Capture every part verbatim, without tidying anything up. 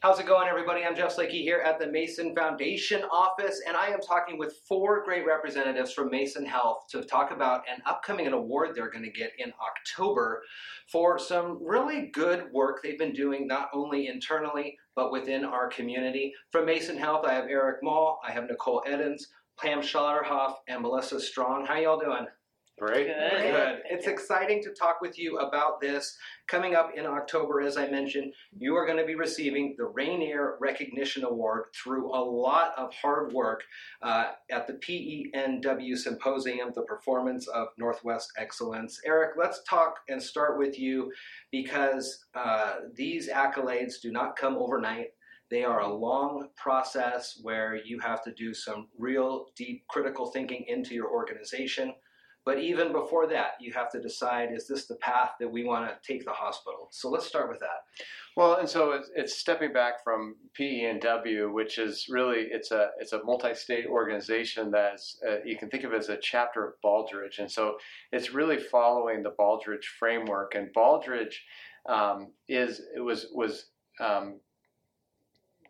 How's it going, everybody? I'm Jeff Slakey here at the Mason Foundation office, and I am talking with four great representatives from Mason Health to talk about an upcoming an award they're going to get in October for some really good work they've been doing, not only internally, but within our community. From Mason Health, I have Eric Maw, I have Nicole Eddins, Pam Schallerhoff, and Melissa Strong. How y'all doing? Great. Good. Good. It's exciting to talk with you about this. Coming up in October, as I mentioned, you are going to be receiving the Rainier Recognition Award through a lot of hard work uh, at the P E N W Symposium, the Performance of Northwest Excellence. Eric, let's talk and start with you because uh, these accolades do not come overnight. They are a long process where you have to do some real deep critical thinking into your organization. But even before that, you have to decide, is this the path that we want to take the hospital? So let's start with that. Well, and so it's, it's stepping back from P E N W, which is really, it's a it's a multi-state organization that's, uh, you can think of it as a chapter of Baldrige. And so it's really following the Baldrige framework. And Baldrige um, is, it was, was um,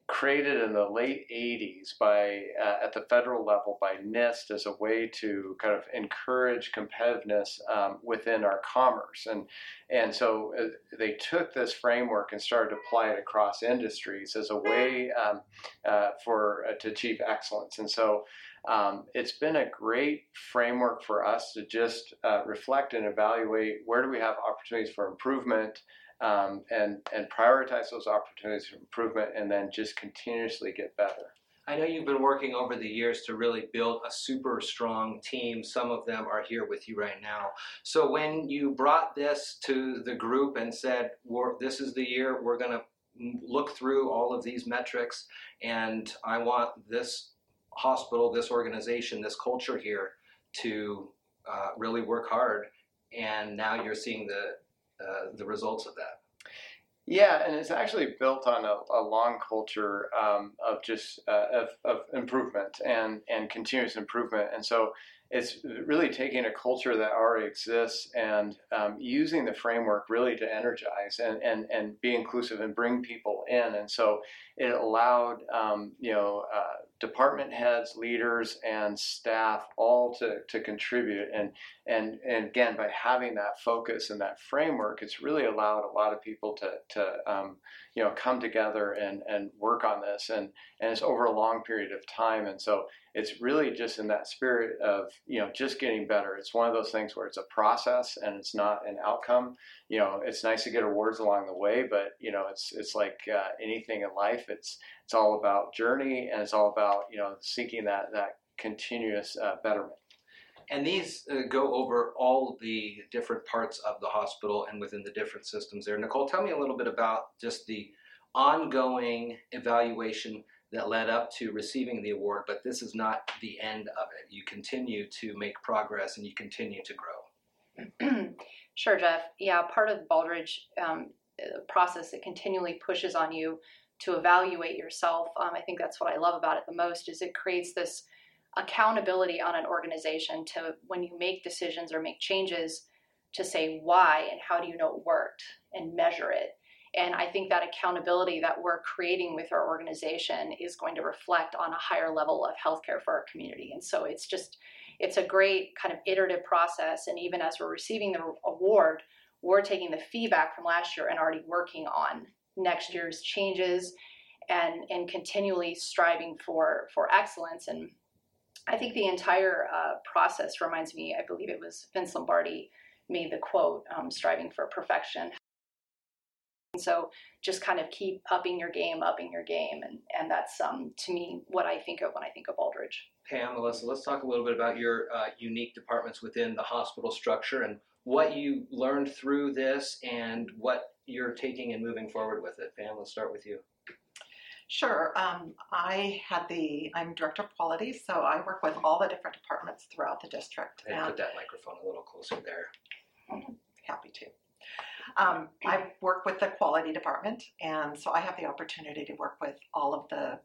created in the late eighties by uh, at the federal level by NIST as a way to kind of encourage competitiveness um, within our commerce, and and so uh, they took this framework and started to apply it across industries as a way um, uh, for uh, to achieve excellence. And so um, it's been a great framework for us to just uh, reflect and evaluate where do we have opportunities for improvement. Um, and, and prioritize those opportunities for improvement and then just continuously get better. I know you've been working over the years to really build a super strong team. Some of them are here with you right now. So when you brought this to the group and said, we're, this is the year we're going to look through all of these metrics and I want this hospital, this organization, this culture here to uh, really work hard, and now you're seeing the Uh, the results of that. Yeah, and it's actually built on a, a long culture um, of just uh, of, of improvement and, and continuous improvement. And so it's really taking a culture that already exists and um, using the framework really to energize and, and, and be inclusive and bring people in. And so it allowed, um, you know, uh, department heads, leaders, and staff all to, to contribute. And, and and again, by having that focus and that framework, it's really allowed a lot of people to, to um, you know, come together and, and work on this. And, and it's over a long period of time. And so it's really just in that spirit of, you know, just getting better. It's one of those things where it's a process and it's not an outcome. You know, it's nice to get awards along the way, but, you know, it's it's like uh, anything in life. It's it's all about journey, and it's all about, you know, seeking that, that continuous uh, betterment. And these uh, go over all the different parts of the hospital and within the different systems there. Nicole, tell me a little bit about just the ongoing evaluation that led up to receiving the award, but this is not the end of it. You continue to make progress and you continue to grow. Sure, Jeff. Yeah, part of Baldrige um, process, it continually pushes on you to evaluate yourself. Um, I think that's what I love about it the most, is it creates this accountability on an organization to, when you make decisions or make changes, to say why and how do you know it worked and measure it. And I think that accountability that we're creating with our organization is going to reflect on a higher level of healthcare for our community. And so it's just, it's a great kind of iterative process. And even as we're receiving the award, we're taking the feedback from last year and already working on next year's changes and, and continually striving for, for excellence. And I think the entire uh, process reminds me, I believe it was Vince Lombardi made the quote, um, striving for perfection. And so just kind of keep upping your game, upping your game. And, and that's, um, to me, what I think of when I think of Baldrige. Pam, Melissa, let's talk a little bit about your uh, unique departments within the hospital structure and what you learned through this and what you're taking and moving forward with it. Pam, let's start with you. Sure. Um, I had the, I'm director of quality, so I work with all the different departments throughout the district. And put that microphone a little closer there. Mm-hmm. Happy to. Um, I work with the quality department, and so I have the opportunity to work with all of the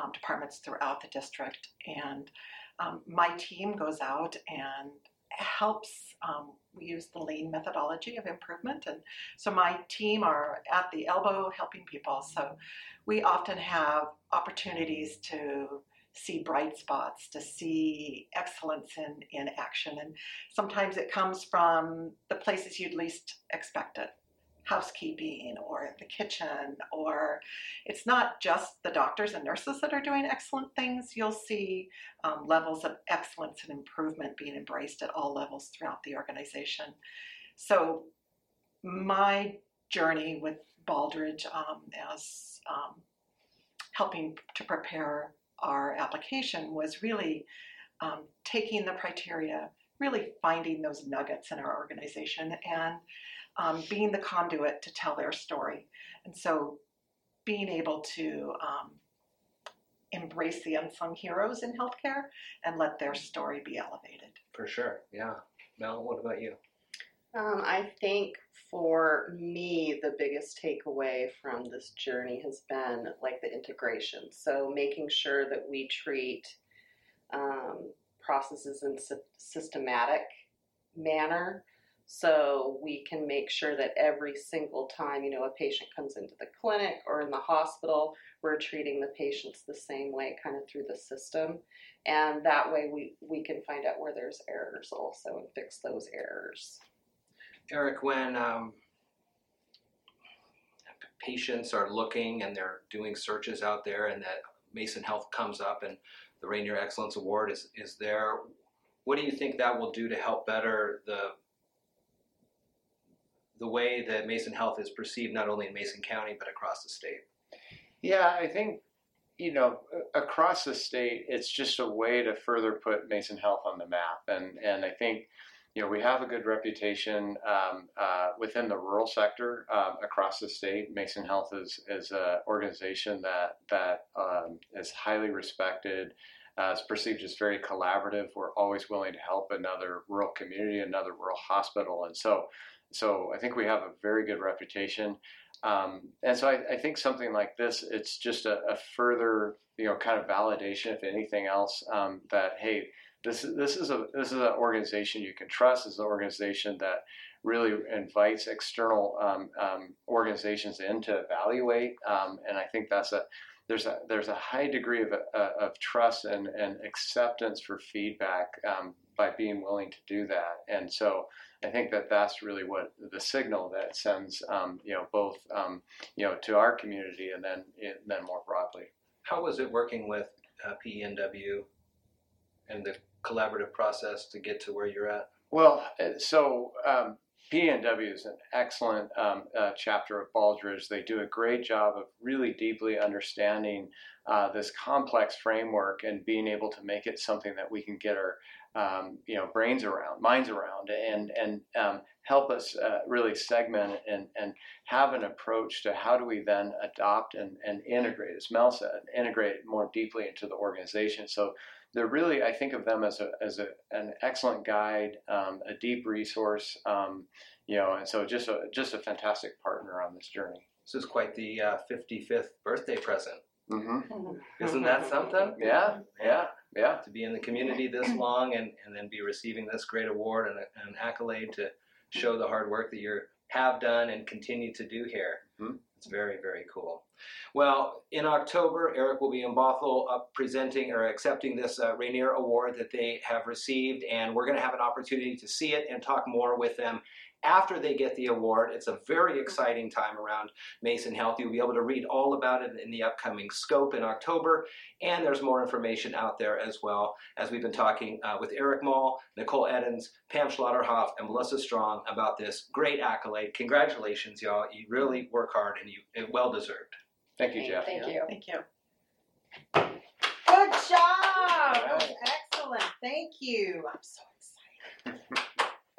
um, departments throughout the district. And um, my team goes out and helps. Um, we use the lean methodology of improvement, and so my team are at the elbow helping people. So we often have opportunities to see bright spots, to see excellence in, in action, and sometimes it comes from the places you'd least expect it. Housekeeping or the kitchen, or it's not just the doctors and nurses that are doing excellent things. You'll see um, levels of excellence and improvement being embraced at all levels throughout the organization. So my journey with Baldrige um, as um, helping to prepare our application was really um, taking the criteria, really finding those nuggets in our organization, and Um, being the conduit to tell their story. And so being able to um, embrace the unsung heroes in healthcare and let their story be elevated. For sure, yeah. Mel, what about you? Um, I think for me, the biggest takeaway from this journey has been like the integration. So making sure that we treat um, processes in a systematic manner, so we can make sure that every single time, you know, a patient comes into the clinic or in the hospital, we're treating the patients the same way, kind of through the system. And that way we, we can find out where there's errors also and fix those errors. Eric, when um, patients are looking and they're doing searches out there and that Mason Health comes up and the Rainier Excellence Award is, is there, what do you think that will do to help better the the way that Mason Health is perceived, not only in Mason County, but across the state? Yeah, I think, you know, across the state, it's just a way to further put Mason Health on the map. And and I think, you know, we have a good reputation um, uh, within the rural sector um, across the state. Mason Health is is an organization that, that um, is highly respected. Uh, it's perceived as very collaborative. We're always willing to help another rural community, another rural hospital. And so So I think we have a very good reputation. Um, and so I, I think something like this, it's just a, a further, you know, kind of validation, if anything else, um, that, hey, this is, this is a, this is an organization you can trust. This is an organization that really invites external um, um, organizations in to evaluate. Um, and I think that's a, there's a, there's a high degree of, uh, of trust and, and acceptance for feedback um, by being willing to do that. And so I think that that's really what the signal that it sends, um, you know, both, um, you know, to our community and then, and then more broadly. How was it working with uh, P E N W and the collaborative process to get to where you're at? Well, so um, P E N W is an excellent um, uh, chapter of Baldrige. They do a great job of really deeply understanding uh, this complex framework and being able to make it something that we can get our Um, you know, brains around, minds around, and and um, help us uh, really segment and and have an approach to how do we then adopt and, and integrate, as Mel said, integrate more deeply into the organization. So they're really, I think of them as a as a, an excellent guide, um, a deep resource, um, you know, and so just a just a fantastic partner on this journey. This is quite the uh, fifty-fifth birthday present. Mm-hmm. Isn't that something? Yeah, yeah. Yeah, to be in the community this long and, and then be receiving this great award and a, an accolade to show the hard work that you have done and continue to do here. Mm-hmm. It's very, very cool. Well, in October, Eric will be in Bothell uh, presenting or accepting this uh, Rainier Award that they have received, and we're going to have an opportunity to see it and talk more with them after they get the award. It's a very exciting time around Mason Health. You'll be able to read all about it in the upcoming scope in October, and there's more information out there as well, as we've been talking uh, with Eric Maw, Nicole Eddins, Pam Schallerhoff, and Melissa Strong about this great accolade. Congratulations, y'all. You really work hard, and you it well deserved. Thank you, Jeff. Thank you. Thank you. Good job. Right. Excellent. Thank you. I'm so excited.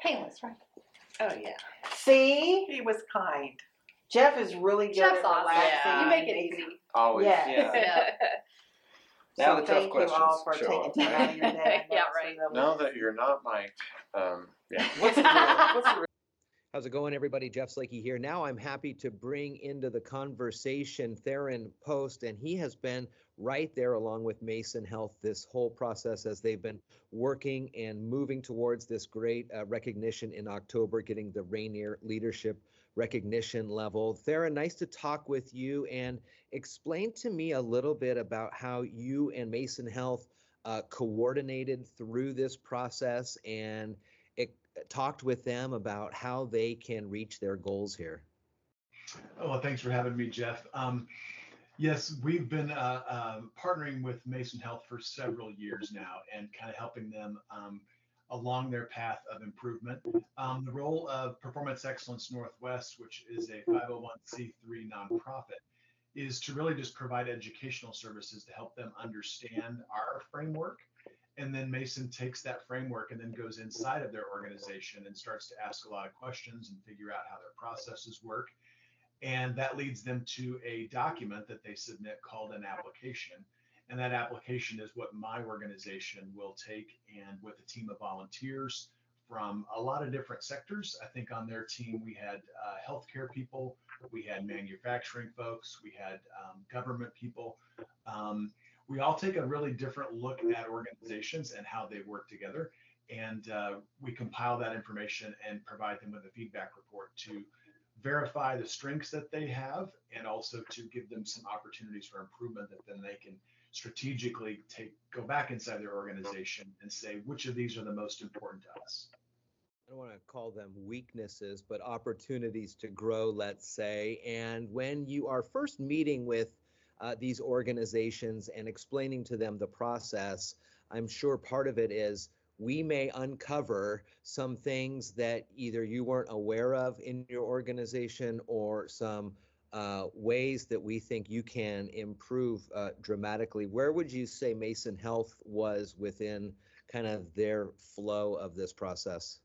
Painless, right? Oh, yeah. See? He was kind. Jeff is really good. Jeff's awesome. Yeah. You make it easy. Always. Yes. Yeah. yeah. Now so the tough questions. Thank you all for sure. taking time out of your day. Yeah, right. Now that you're not Mike. Um, yeah. What's the real, what's the real How's it going, everybody? Jeff Slakey here. Now I'm happy to bring into the conversation Theron Post, and he has been right there along with Mason Health this whole process as they've been working and moving towards this great uh, recognition in October, getting the Rainier Leadership Recognition level. Theron, nice to talk with you, and explain to me a little bit about how you and Mason Health uh, coordinated through this process and talked with them about how they can reach their goals here. Oh, well, thanks for having me, Jeff. Um, yes, we've been uh, uh, partnering with Mason Health for several years now and kind of helping them um, along their path of improvement. Um, the role of Performance Excellence Northwest, which is a five oh one c three nonprofit, is to really just provide educational services to help them understand our framework. And then Mason takes that framework and then goes inside of their organization and starts to ask a lot of questions and figure out how their processes work. And that leads them to a document that they submit called an application. And that application is what my organization will take, and with a team of volunteers from a lot of different sectors. I think on their team, we had uh, healthcare people, we had manufacturing folks, we had um, government people. Um, We all take a really different look at organizations and how they work together, and uh, we compile that information and provide them with a feedback report to verify the strengths that they have and also to give them some opportunities for improvement that then they can strategically take go back inside their organization and say, which of these are the most important to us? I don't want to call them weaknesses, but opportunities to grow, let's say. And when you are first meeting with Uh, these organizations and explaining to them the process, I'm sure part of it is we may uncover some things that either you weren't aware of in your organization or some uh, ways that we think you can improve uh, dramatically. Where would you say Mason Health was within kind of their flow of this process?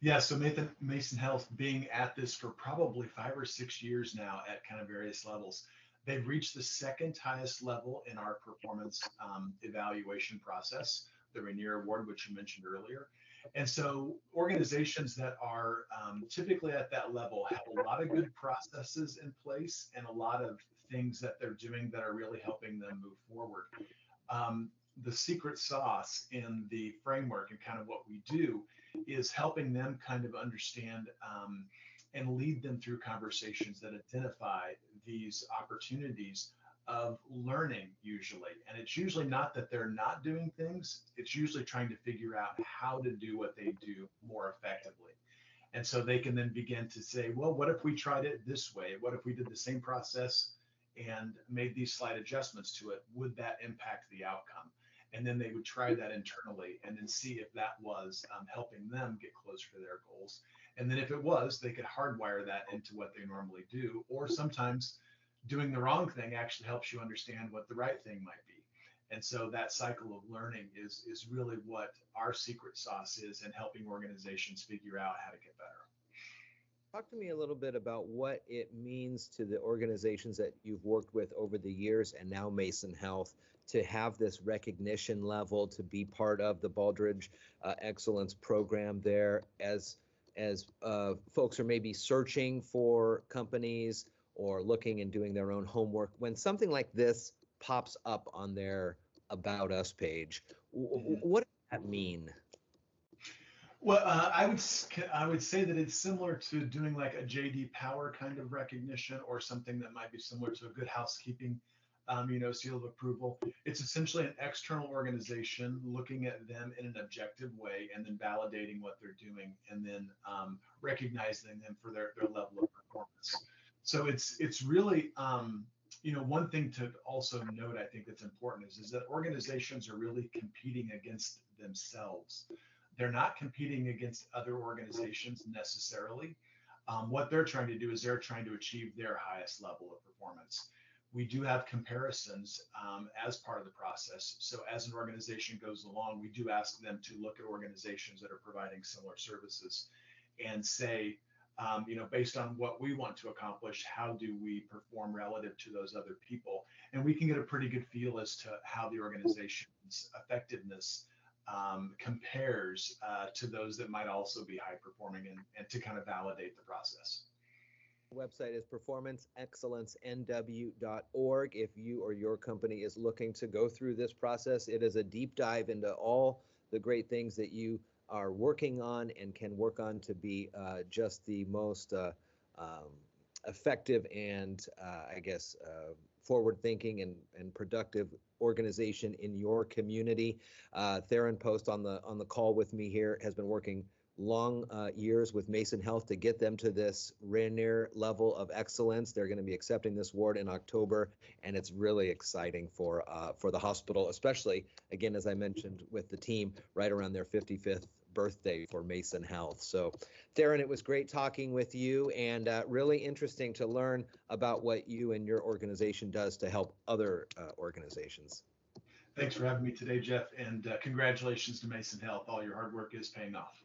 Yeah, so Mason Health being at this for probably five or six years now at kind of various levels, they've reached the second highest level in our performance um, evaluation process, the Rainier Award, which you mentioned earlier. And so organizations that are um, typically at that level have a lot of good processes in place and a lot of things that they're doing that are really helping them move forward. Um, the secret sauce in the framework and kind of what we do is helping them kind of understand um, and lead them through conversations that identify these opportunities of learning usually. And it's usually not that they're not doing things, it's usually trying to figure out how to do what they do more effectively. And so they can then begin to say, well, what if we tried it this way? What if we did the same process and made these slight adjustments to it? Would that impact the outcome? And then they would try that internally and then see if that was um, helping them get closer to their goals. And then if it was, they could hardwire that into what they normally do. Or sometimes doing the wrong thing actually helps you understand what the right thing might be. And so that cycle of learning is, is really what our secret sauce is in helping organizations figure out how to get better. Talk to me a little bit about what it means to the organizations that you've worked with over the years and now Mason Health to have this recognition level, to be part of the Baldrige uh, Excellence Program there as as uh, folks are maybe searching for companies or looking and doing their own homework. When something like this pops up on their About Us page, w- what does that mean? Well, uh, I would I would say that it's similar to doing like a J D Power kind of recognition or something that might be similar to a Good Housekeeping, um, you know, seal of approval. It's essentially an external organization looking at them in an objective way and then validating what they're doing and then um, recognizing them for their, their level of performance. So it's it's really, um, you know, one thing to also note, I think that's important is, is that organizations are really competing against themselves. They're not competing against other organizations necessarily. Um, what they're trying to do is they're trying to achieve their highest level of performance. We do have comparisons um, as part of the process. So as an organization goes along, we do ask them to look at organizations that are providing similar services and say, um, you know, based on what we want to accomplish, how do we perform relative to those other people? And we can get a pretty good feel as to how the organization's effectiveness um, compares uh, to those that might also be high performing, and, and to kind of validate the process. The website is performance excellence n w dot org. If you or your company is looking to go through this process, it is a deep dive into all the great things that you are working on and can work on to be uh, just the most uh, um, effective and uh, I guess uh, forward-thinking and, and productive organization in your community. Uh, Theron Post on the on the call with me here has been working long uh, years with Mason Health to get them to this Rainier level of excellence. They're going to be accepting this award in October, and it's really exciting for uh, for the hospital, especially, again, as I mentioned, with the team right around their fifty-fifth birthday for Mason Health. So, Theron, it was great talking with you, and uh, really interesting to learn about what you and your organization does to help other uh, organizations. Thanks for having me today, Jeff, and uh, congratulations to Mason Health. All your hard work is paying off.